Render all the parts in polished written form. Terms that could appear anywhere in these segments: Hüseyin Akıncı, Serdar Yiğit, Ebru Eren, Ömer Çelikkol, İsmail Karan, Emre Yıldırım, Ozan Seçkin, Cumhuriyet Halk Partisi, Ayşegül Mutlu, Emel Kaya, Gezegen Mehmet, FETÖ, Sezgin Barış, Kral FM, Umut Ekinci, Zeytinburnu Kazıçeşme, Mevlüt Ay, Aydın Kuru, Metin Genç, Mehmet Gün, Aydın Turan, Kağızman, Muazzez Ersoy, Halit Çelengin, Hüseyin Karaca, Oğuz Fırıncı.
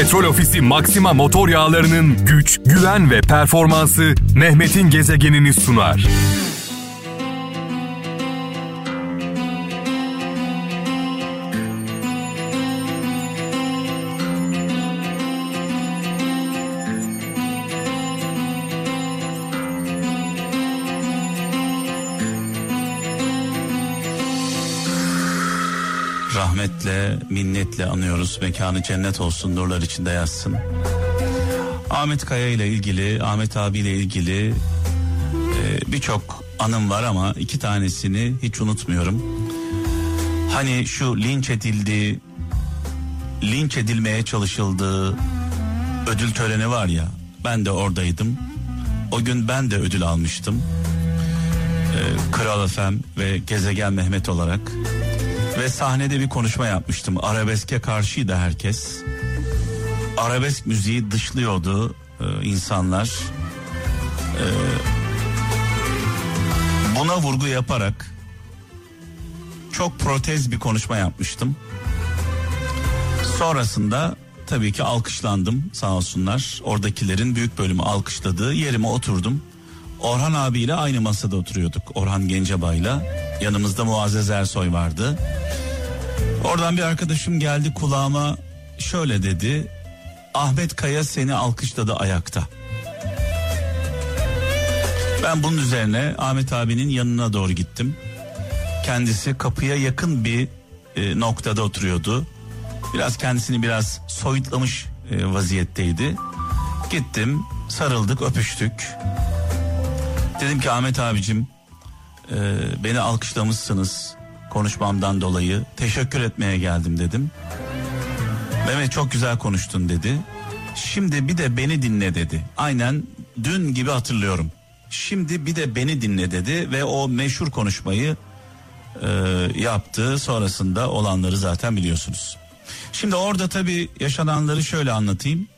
Petrol Ofisi Maxima motor yağlarının güç, güven ve performansı Mehmet'in gezegenini sunar. Rahmetle, minnetle anıyoruz. Mekanı cennet olsun, nurlar içinde yatsın. Ahmet Kaya ile ilgili, Ahmet abi ile ilgili birçok anım var ama iki tanesini hiç unutmuyorum. Hani şu linç edildiği, linç edilmeye çalışıldığı ödül töreni var ya, ben de oradaydım. O gün ben de ödül almıştım. Kral FM ve Gezegen Mehmet olarak. Ve sahnede bir konuşma yapmıştım. Arabeske karşıydı herkes. Arabesk müziği dışlıyordu insanlar. Buna vurgu yaparak çok protez bir konuşma yapmıştım. Sonrasında tabii ki alkışlandım, sağ olsunlar. Oradakilerin büyük bölümü alkışladığı yerime oturdum. Orhan abiyle aynı masada oturuyorduk. Orhan Gencebay'la. Yanımızda Muazzez Ersoy vardı. Oradan bir arkadaşım geldi kulağıma, şöyle dedi: Ahmet Kaya seni alkışladı ayakta. Ben bunun üzerine Ahmet abinin yanına doğru gittim. Kendisi kapıya yakın bir noktada oturuyordu. Biraz kendisini biraz soyutlamış vaziyetteydi. Gittim, sarıldık, öpüştük. Dedim ki Ahmet abicim, beni alkışlamışsınız konuşmamdan dolayı, teşekkür etmeye geldim dedim. Mehmet çok güzel konuştun dedi. Şimdi bir de beni dinle dedi. Aynen dün gibi hatırlıyorum. Şimdi bir de beni dinle dedi ve o meşhur konuşmayı yaptı. Sonrasında olanları zaten biliyorsunuz. Şimdi orada tabii yaşananları şöyle anlatayım.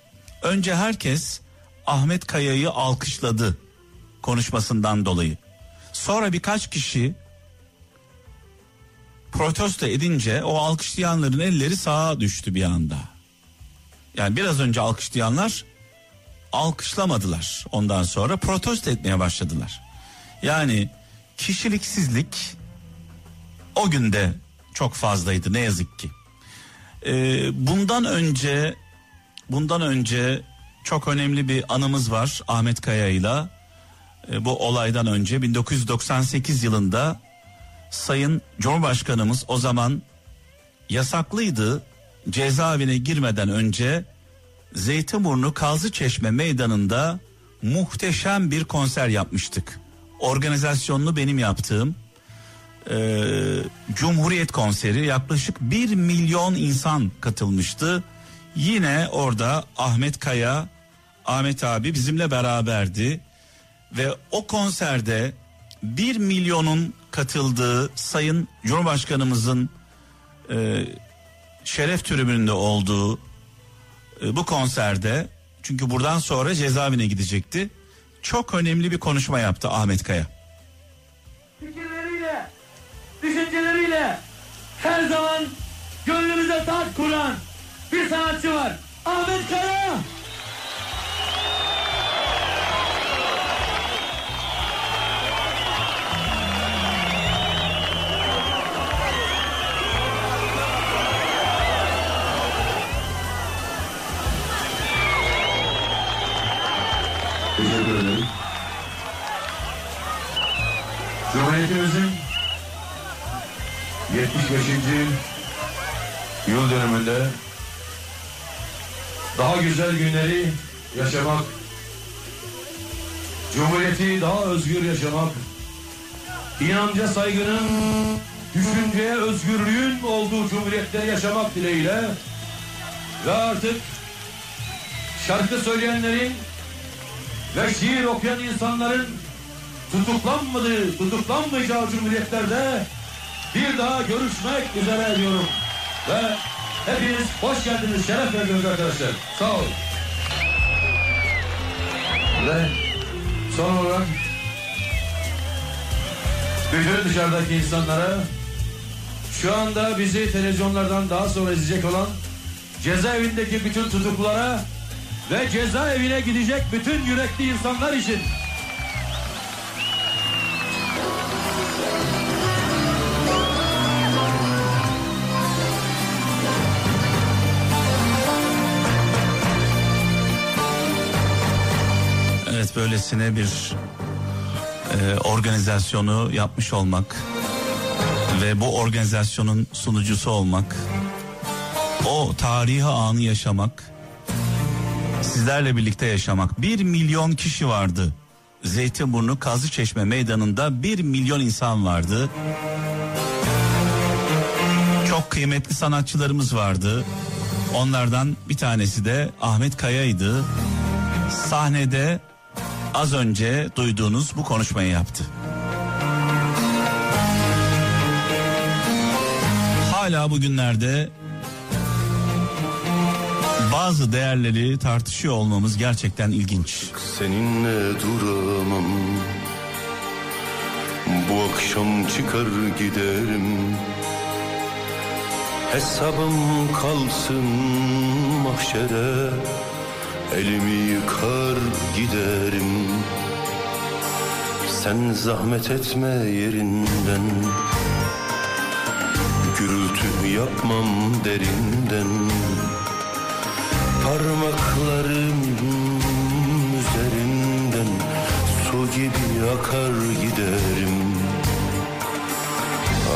Önce herkes Ahmet Kaya'yı alkışladı konuşmasından dolayı. Sonra birkaç kişi protesto edince o alkışlayanların elleri sağa düştü bir anda. Yani biraz önce alkışlayanlar alkışlamadılar. Ondan sonra protesto etmeye başladılar. Yani kişiliksizlik o günde çok fazlaydı ne yazık ki. Bundan önce çok önemli bir anımız var Ahmet Kaya'yla. Bu olaydan önce 1998 yılında Sayın Cumhurbaşkanımız, o zaman yasaklıydı, cezaevine girmeden önce Zeytinburnu Kazıçeşme meydanında muhteşem bir konser yapmıştık. Organizasyonunu benim yaptığım Cumhuriyet konseri, yaklaşık 1 milyon insan katılmıştı. Yine orada Ahmet Kaya, Ahmet abi bizimle beraberdi. Ve o konserde 1 milyonun katıldığı Sayın Cumhurbaşkanımızın şeref tribününde olduğu bu konserde, çünkü buradan sonra cezaevine gidecekti, çok önemli bir konuşma yaptı Ahmet Kaya. Fikirleriyle, düşünceleriyle her zaman gönlümüze taht kuran bir sanatçı var, Ahmet Kaya. Cumhuriyetimizin 75. yıl dönümünde daha güzel günleri yaşamak, Cumhuriyeti daha özgür yaşamak, inanca saygının, düşünceye özgürlüğün olduğu Cumhuriyet'te yaşamak dileğiyle ve artık şarkı söyleyenlerin ve şiir okuyan insanların tutuklanmadığı, tutuklanmayacağı cumhuriyetlerde bir daha görüşmek üzere diyorum. Ve hepiniz hoş geldiniz, şeref verdiniz arkadaşlar. Sağ olun. Ve son olarak bütün dışarıdaki insanlara, şu anda bizi televizyonlardan daha sonra izleyecek olan cezaevindeki bütün tutuklara ve cezaevine gidecek bütün yürekli insanlar için evet, böylesine bir organizasyonu yapmış olmak ve bu organizasyonun sunucusu olmak, o tarihi anı yaşamak, sizlerle birlikte yaşamak. 1 milyon kişi vardı. Zeytinburnu Kazıçeşme meydanında 1 milyon insan vardı. Çok kıymetli sanatçılarımız vardı. Onlardan bir tanesi de Ahmet Kaya'ydı. Sahnede az önce duyduğunuz bu konuşmayı yaptı. Hala bugünlerde bazı değerleri tartışıyor olmamız gerçekten ilginç. Seninle duramam, bu akşam çıkar giderim, hesabım kalsın mahşere, elimi yıkar giderim, sen zahmet etme yerinden, gürültü yapmam derinden, parmaklarım üzerinden su gibi akar giderim.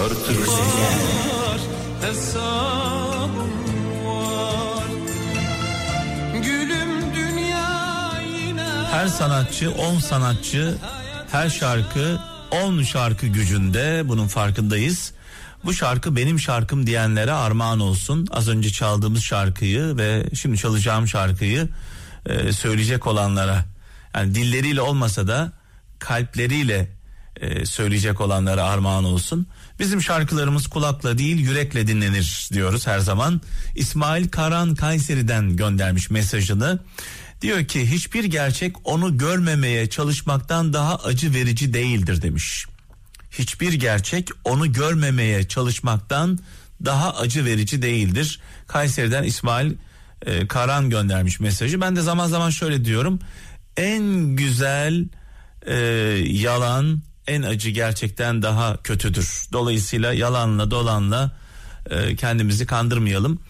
Artık var, hesabım var. Gülüm dünya yine. Her sanatçı 10 sanatçı, her şarkı 10 şarkı gücünde, bunun farkındayız. Bu şarkı benim şarkım diyenlere armağan olsun. Az önce çaldığımız şarkıyı ve şimdi çalacağım şarkıyı söyleyecek olanlara, yani dilleriyle olmasa da kalpleriyle söyleyecek olanlara armağan olsun. Bizim şarkılarımız kulakla değil yürekle dinlenir diyoruz her zaman. İsmail Karan Kayseri'den göndermiş mesajını. Diyor ki hiçbir gerçek onu görmemeye çalışmaktan daha acı verici değildir demiş. Hiçbir gerçek onu görmemeye çalışmaktan daha acı verici değildir. Kayseri'den İsmail Karan göndermiş mesajı. Ben de zaman zaman şöyle diyorum. En güzel yalan en acı gerçekten daha kötüdür. Dolayısıyla yalanla dolanla kendimizi kandırmayalım.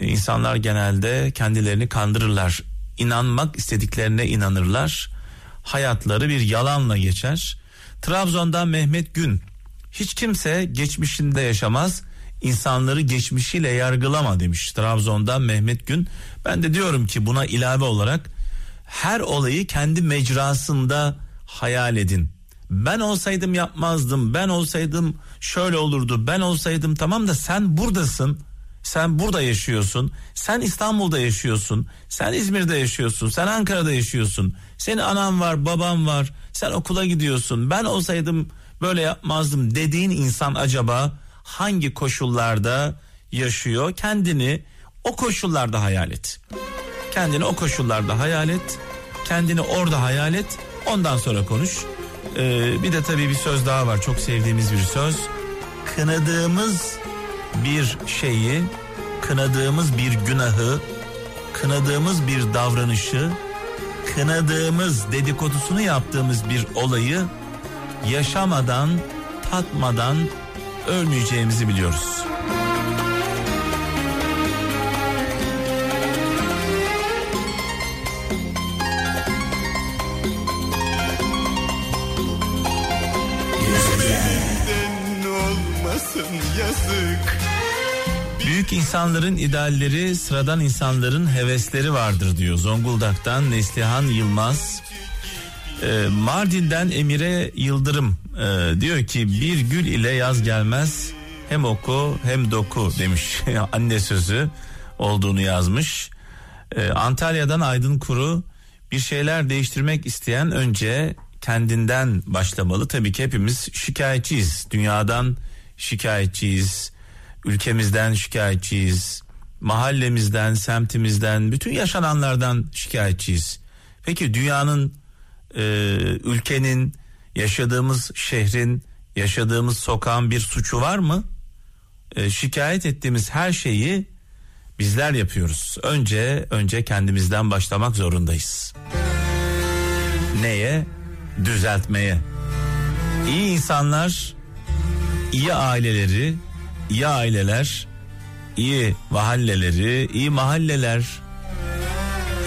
İnsanlar genelde kendilerini kandırırlar. İnanmak istediklerine inanırlar. Hayatları bir yalanla geçer. Trabzon'dan Mehmet Gün, hiç kimse geçmişinde yaşamaz, insanları geçmişiyle yargılama demiş. Trabzon'dan Mehmet Gün. Ben de diyorum ki buna ilave olarak her olayı kendi mecrasında hayal edin. Ben olsaydım yapmazdım, ben olsaydım şöyle olurdu, ben olsaydım. Tamam da sen buradasın, sen burada yaşıyorsun, sen İstanbul'da yaşıyorsun, sen İzmir'de yaşıyorsun, sen Ankara'da yaşıyorsun, senin anan var, baban var, sen okula gidiyorsun, ben olsaydım böyle yapmazdım dediğin insan acaba hangi koşullarda yaşıyor? Kendini o koşullarda hayal et. Kendini o koşullarda hayal et. Kendini orada hayal et. Ondan sonra konuş. Bir de tabii bir söz daha var. Çok sevdiğimiz bir söz. Kınadığımız bir şeyi, kınadığımız bir günahı, kınadığımız bir davranışı, kınadığımız, dedikodusunu yaptığımız bir olayı yaşamadan, tatmadan ölmeyeceğimizi biliyoruz. Büyük insanların idealleri, sıradan insanların hevesleri vardır diyor. Zonguldak'tan Neslihan Yılmaz. Mardin'den Emre Yıldırım diyor ki bir gül ile yaz gelmez, hem oku hem doku demiş. Anne sözü olduğunu yazmış. Antalya'dan Aydın Kuru, bir şeyler değiştirmek isteyen önce kendinden başlamalı. Tabii ki hepimiz şikayetçiyiz, dünyadan şikayetçiyiz, ülkemizden şikayetçiyiz, mahallemizden, semtimizden, bütün yaşananlardan şikayetçiyiz. Peki dünyanın, ülkenin, yaşadığımız şehrin, yaşadığımız sokağın bir suçu var mı? Şikayet ettiğimiz her şeyi bizler yapıyoruz. Önce kendimizden başlamak zorundayız. Neye? Düzeltmeye. İyi insanlar, iyi aileleri, iyi aileler, iyi mahalleleri, iyi mahalleler,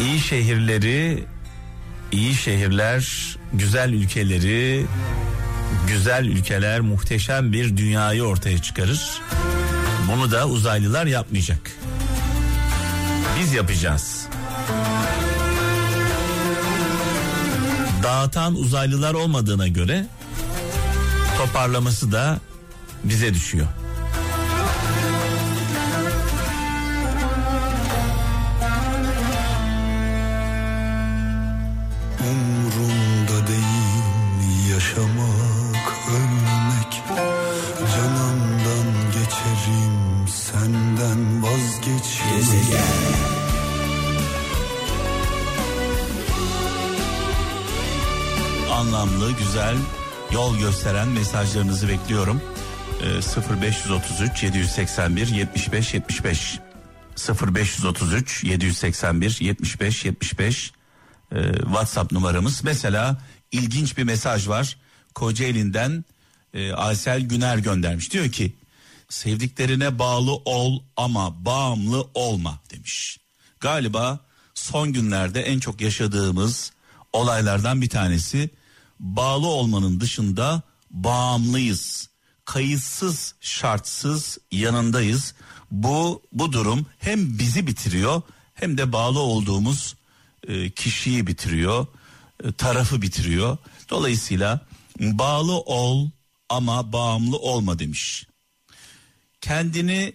iyi şehirleri, iyi şehirler, güzel ülkeleri, güzel ülkeler muhteşem bir dünyayı ortaya çıkarır. Bunu da uzaylılar yapmayacak. Biz yapacağız. Dağıtan uzaylılar olmadığına göre toparlaması da bize düşüyor. Umurumda değil yaşamak, ölmek, canımdan geçerim, senden vazgeçerim. Anlamlı, güzel, yol gösteren mesajlarınızı bekliyorum. 0533 781 75 75 0533 781 75 75 WhatsApp numaramız. Mesela ilginç bir mesaj var. Kocaeli'nden Aysel Güner göndermiş. Diyor ki, sevdiklerine bağlı ol ama bağımlı olma demiş. Galiba son günlerde en çok yaşadığımız olaylardan bir tanesi. Bağlı olmanın dışında bağımlıyız. Kayıtsız, şartsız yanındayız. Bu durum hem bizi bitiriyor hem de bağlı olduğumuz kişiyi bitiriyor, tarafı bitiriyor. Dolayısıyla bağlı ol ama bağımlı olma demiş. Kendini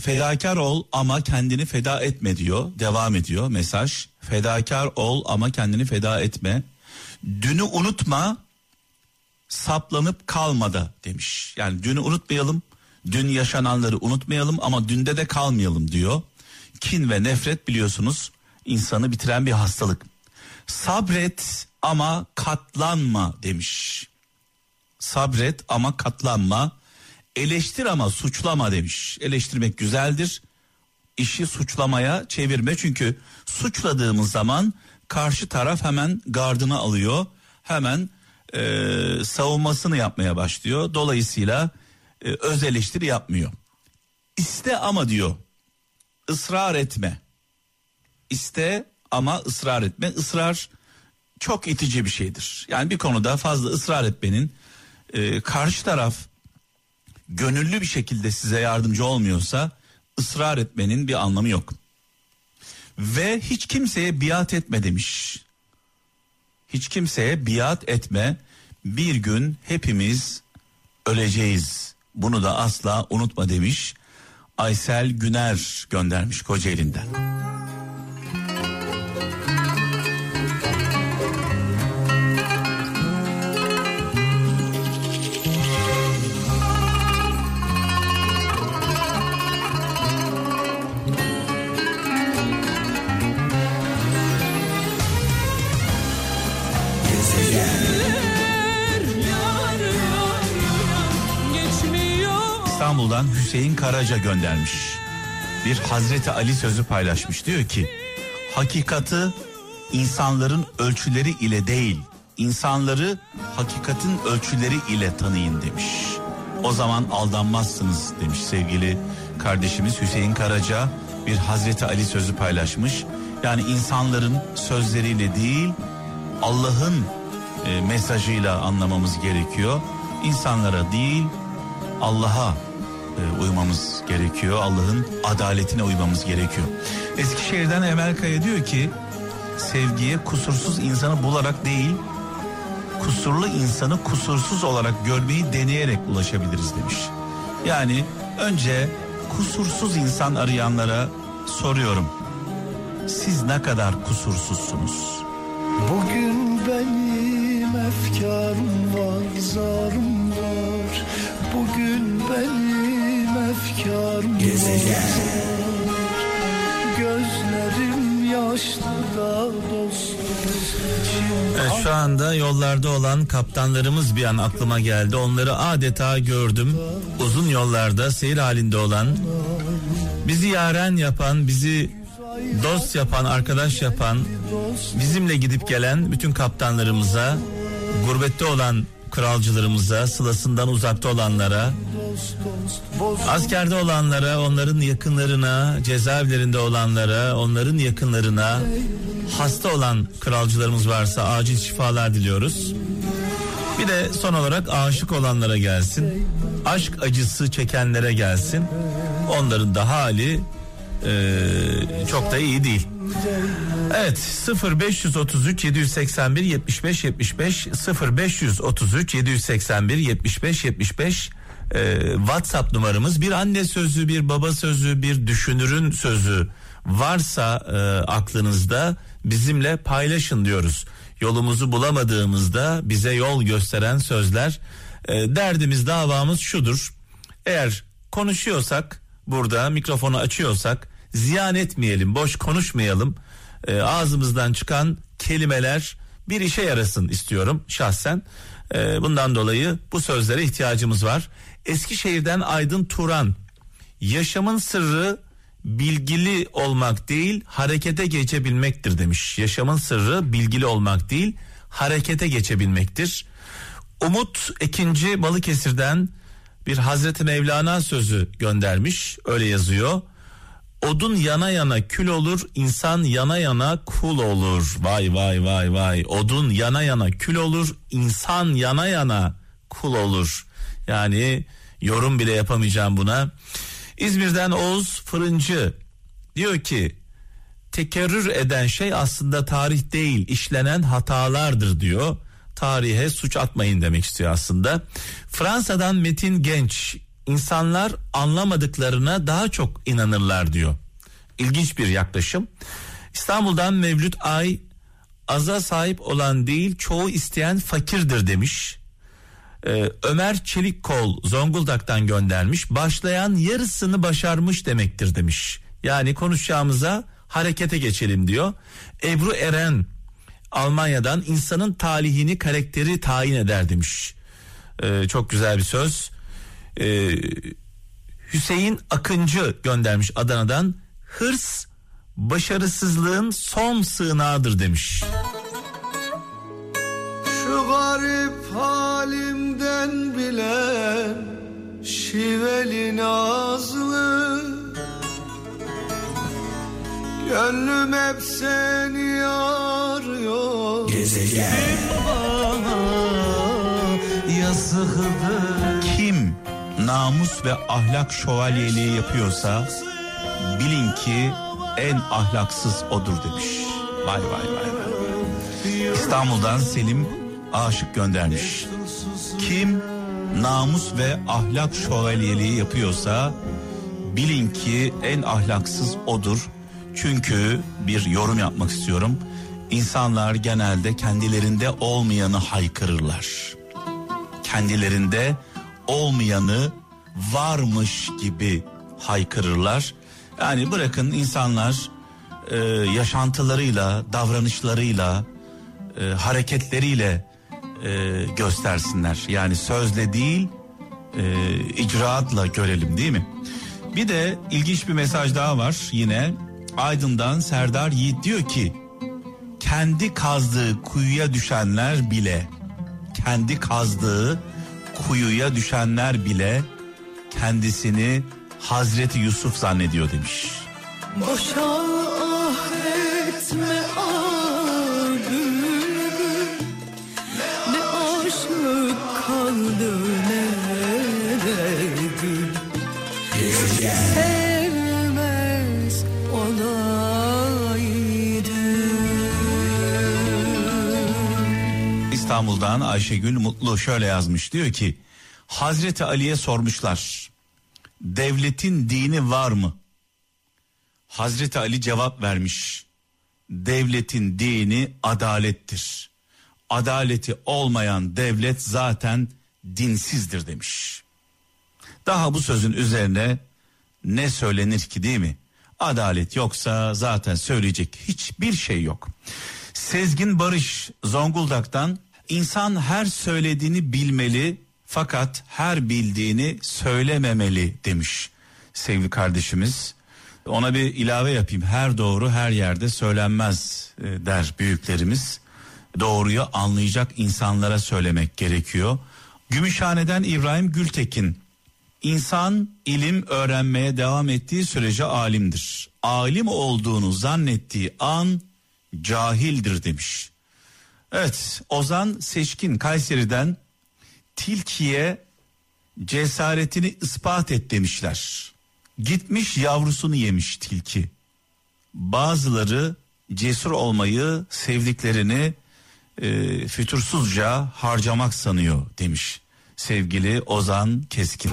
fedakar ol ama kendini feda etme diyor. Devam ediyor mesaj. Fedakar ol ama kendini feda etme. Dünü unutma, saplanıp kalmada demiş. Yani dünü unutmayalım, dün yaşananları unutmayalım ama dünde de kalmayalım diyor. Kin ve nefret biliyorsunuz insanı bitiren bir hastalık. Sabret ama katlanma demiş. Sabret ama katlanma, eleştir ama suçlama demiş. Eleştirmek güzeldir, işi suçlamaya çevirme, çünkü suçladığımız zaman karşı taraf hemen gardını alıyor, hemen savunmasını yapmaya başlıyor. Dolayısıyla öz eleştiri yapmıyor. İste ama diyor, ısrar etme. İste ama ısrar etme. Israr çok itici bir şeydir. Yani bir konuda fazla ısrar etmenin, karşı taraf gönüllü bir şekilde size yardımcı olmuyorsa ısrar etmenin bir anlamı yok. Ve hiç kimseye biat etme demiş. Hiç kimseye biat etme. Bir gün hepimiz öleceğiz. Bunu da asla unutma demiş. Aysel Güner göndermiş Kocaeli'nden. İstanbul'dan Hüseyin Karaca göndermiş. Bir Hazreti Ali sözü paylaşmış. Diyor ki, hakikati insanların ölçüleri ile değil, insanları hakikatin ölçüleri ile tanıyın demiş. O zaman aldanmazsınız demiş sevgili kardeşimiz Hüseyin Karaca. Bir Hazreti Ali sözü paylaşmış. Yani insanların sözleriyle değil, Allah'ın mesajıyla anlamamız gerekiyor. İnsanlara değil, Allah'a uymamız gerekiyor. Allah'ın adaletine uymamız gerekiyor. Eskişehir'den Emel Kaya diyor ki, sevgiye kusursuz insanı bularak değil, kusurlu insanı kusursuz olarak görmeyi deneyerek ulaşabiliriz demiş. Yani önce kusursuz insan arayanlara soruyorum, siz ne kadar kusursuzsunuz? Bugün benim efkarım var, zarım var. Bugün benim Gezegen. Evet, şu anda yollarda olan kaptanlarımız bir an aklıma geldi. Onları adeta gördüm. Uzun yollarda seyir halinde olan bizi yaren yapan, bizi dost yapan, arkadaş yapan, bizimle gidip gelen bütün kaptanlarımıza, gurbette olan kralcılarımıza, sılasından uzakta olanlara, askerde olanlara, onların yakınlarına, cezaevlerinde olanlara, onların yakınlarına, hasta olan kralcılarımız varsa acil şifalar diliyoruz. Bir de son olarak aşık olanlara gelsin, aşk acısı çekenlere gelsin. Onların da hali çok da iyi değil. Evet, 0533 781 75 75, 0533 781 75 75 WhatsApp numaramız. Bir anne sözü, bir baba sözü, bir düşünürün sözü varsa aklınızda bizimle paylaşın diyoruz. Yolumuzu bulamadığımızda bize yol gösteren sözler. Derdimiz, davamız şudur: eğer konuşuyorsak, burada mikrofonu açıyorsak ziyan etmeyelim, boş konuşmayalım. Ağzımızdan çıkan kelimeler bir işe yarasın istiyorum şahsen. Bundan dolayı bu sözlere ihtiyacımız var. Eskişehir'den Aydın Turan: yaşamın sırrı bilgili olmak değil, harekete geçebilmektir demiş. Yaşamın sırrı bilgili olmak değil, harekete geçebilmektir. Umut Ekinci Balıkesir'den bir Hazreti Mevlana sözü göndermiş. Öyle yazıyor: odun yana yana kül olur, insan yana yana kul olur. Vay vay vay vay. Odun yana yana kül olur, insan yana yana kul olur. Yani yorum bile yapamayacağım buna. İzmir'den Oğuz Fırıncı diyor ki, tekerrür eden şey aslında tarih değil, işlenen hatalardır diyor. Tarihe suç atmayın demek istiyor aslında. Fransa'dan Metin Genç: İnsanlar anlamadıklarına daha çok inanırlar diyor. İlginç bir yaklaşım. İstanbul'dan Mevlüt Ay: aza sahip olan değil, çoğu isteyen fakirdir demiş. Ömer Çelikkol Zonguldak'tan göndermiş: başlayan yarısını başarmış demektir demiş. Yani konuşacağımıza harekete geçelim diyor. Ebru Eren Almanya'dan: insanın talihini karakteri tayin eder demiş. Çok güzel bir söz. Hüseyin Akıncı göndermiş Adana'dan: hırs başarısızlığın son sığınağıdır demiş. Şu garip halimden bilen şiveli nazlı gönlüm hep seni arıyor. Gezegen kim namus ve ahlak şövalyeliği yapıyorsa bilin ki en ahlaksız odur demiş. Vay vay vay. İstanbul'dan Selim Aşık göndermiş: kim namus ve ahlak şövalyeliği yapıyorsa bilin ki en ahlaksız odur. Çünkü bir yorum yapmak istiyorum. İnsanlar genelde kendilerinde olmayanı haykırırlar. Kendilerinde olmayanı varmış gibi haykırırlar. Yani bırakın insanlar yaşantılarıyla, davranışlarıyla, hareketleriyle göstersinler. Yani sözle değil, icraatla görelim, değil mi? Bir de ilginç bir mesaj daha var yine. Aydın'dan Serdar Yiğit diyor ki, kendi kazdığı kuyuya düşenler bile, kendi kazdığı kuyuya düşenler bile kendisini Hazreti Yusuf zannediyor demiş. Boşa ah etme ah gülüm, ne aşık kaldı ne de gül. Sevmez olaydım. İstanbul'dan Ayşegül Mutlu şöyle yazmış, diyor ki: Hazreti Ali'ye sormuşlar, devletin dini var mı? Hazreti Ali cevap vermiş: devletin dini adalettir. Adaleti olmayan devlet zaten dinsizdir demiş. Daha bu sözün üzerine ne söylenir ki, değil mi? Adalet yoksa zaten söyleyecek hiçbir şey yok. Sezgin Barış Zonguldak'tan: insan her söylediğini bilmeli, fakat her bildiğini söylememeli demiş sevgili kardeşimiz. Ona bir ilave yapayım. Her doğru her yerde söylenmez der büyüklerimiz. Doğruyu anlayacak insanlara söylemek gerekiyor. Gümüşhane'den İbrahim Gültekin. İnsan ilim öğrenmeye devam ettiği sürece alimdir. Alim olduğunu zannettiği an cahildir demiş. Evet, Ozan Seçkin Kayseri'den, tilkiye cesaretini ispat et demişler. Gitmiş yavrusunu yemiş tilki. Bazıları cesur olmayı, sevdiklerini fütursuzca harcamak sanıyor demiş sevgili Ozan Keskin.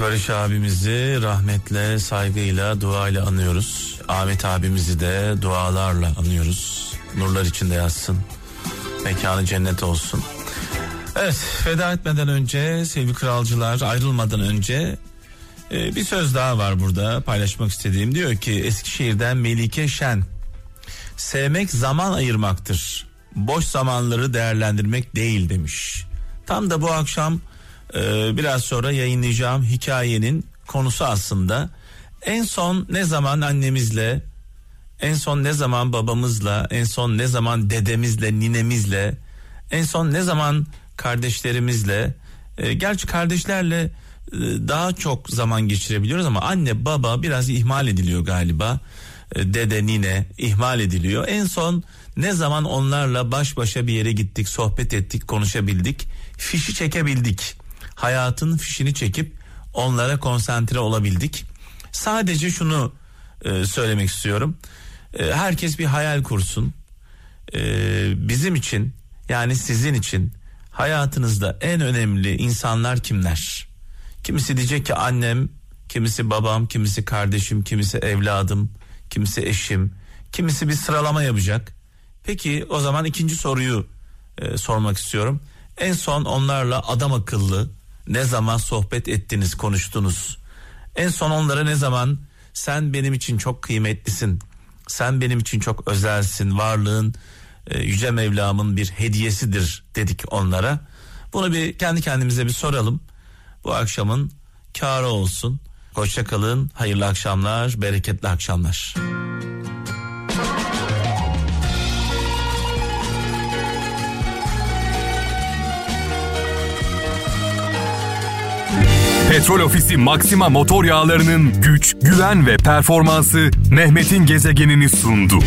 Barış abimizi rahmetle, saygıyla, duayla anıyoruz. Ahmet abimizi de dualarla anıyoruz. Nurlar içinde yatsın. Mekanı cennet olsun. Evet, veda etmeden önce sevgili kralcılar, ayrılmadan önce bir söz daha var burada paylaşmak istediğim. Diyor ki Eskişehir'den Melike Şen. Sevmek zaman ayırmaktır. Boş zamanları değerlendirmek değil demiş. Tam da bu akşam biraz sonra yayınlayacağım hikayenin konusu aslında en son ne zaman annemizle, en son ne zaman babamızla, en son ne zaman dedemizle, ninemizle, en son ne zaman kardeşlerimizle, gerçi kardeşlerle daha çok zaman geçirebiliyoruz ama anne baba biraz ihmal ediliyor galiba, dede nine ihmal ediliyor. En son ne zaman onlarla baş başa bir yere gittik, sohbet ettik, konuşabildik, fişi çekebildik. Hayatın fişini çekip onlara konsantre olabildik. Sadece şunu söylemek istiyorum. Herkes bir hayal kursun. Bizim için, yani sizin için hayatınızda en önemli insanlar kimler? Kimisi diyecek ki annem, kimisi babam, kimisi kardeşim, kimisi evladım, kimisi eşim, kimisi bir sıralama yapacak. Peki o zaman ikinci soruyu sormak istiyorum. En son onlarla adam akıllı ne zaman sohbet ettiniz, konuştunuz? En son onlara ne zaman sen benim için çok kıymetlisin, sen benim için çok özelsin, varlığın Yüce Mevlam'ın bir hediyesidir dedik onlara? Bunu bir kendi kendimize bir soralım. Bu akşamın kârı olsun. Hoşça kalın, hayırlı akşamlar, bereketli akşamlar. Petrol Ofisi Maxima motor yağlarının güç, güven ve performansı Mehmet'in gezegenini sundu.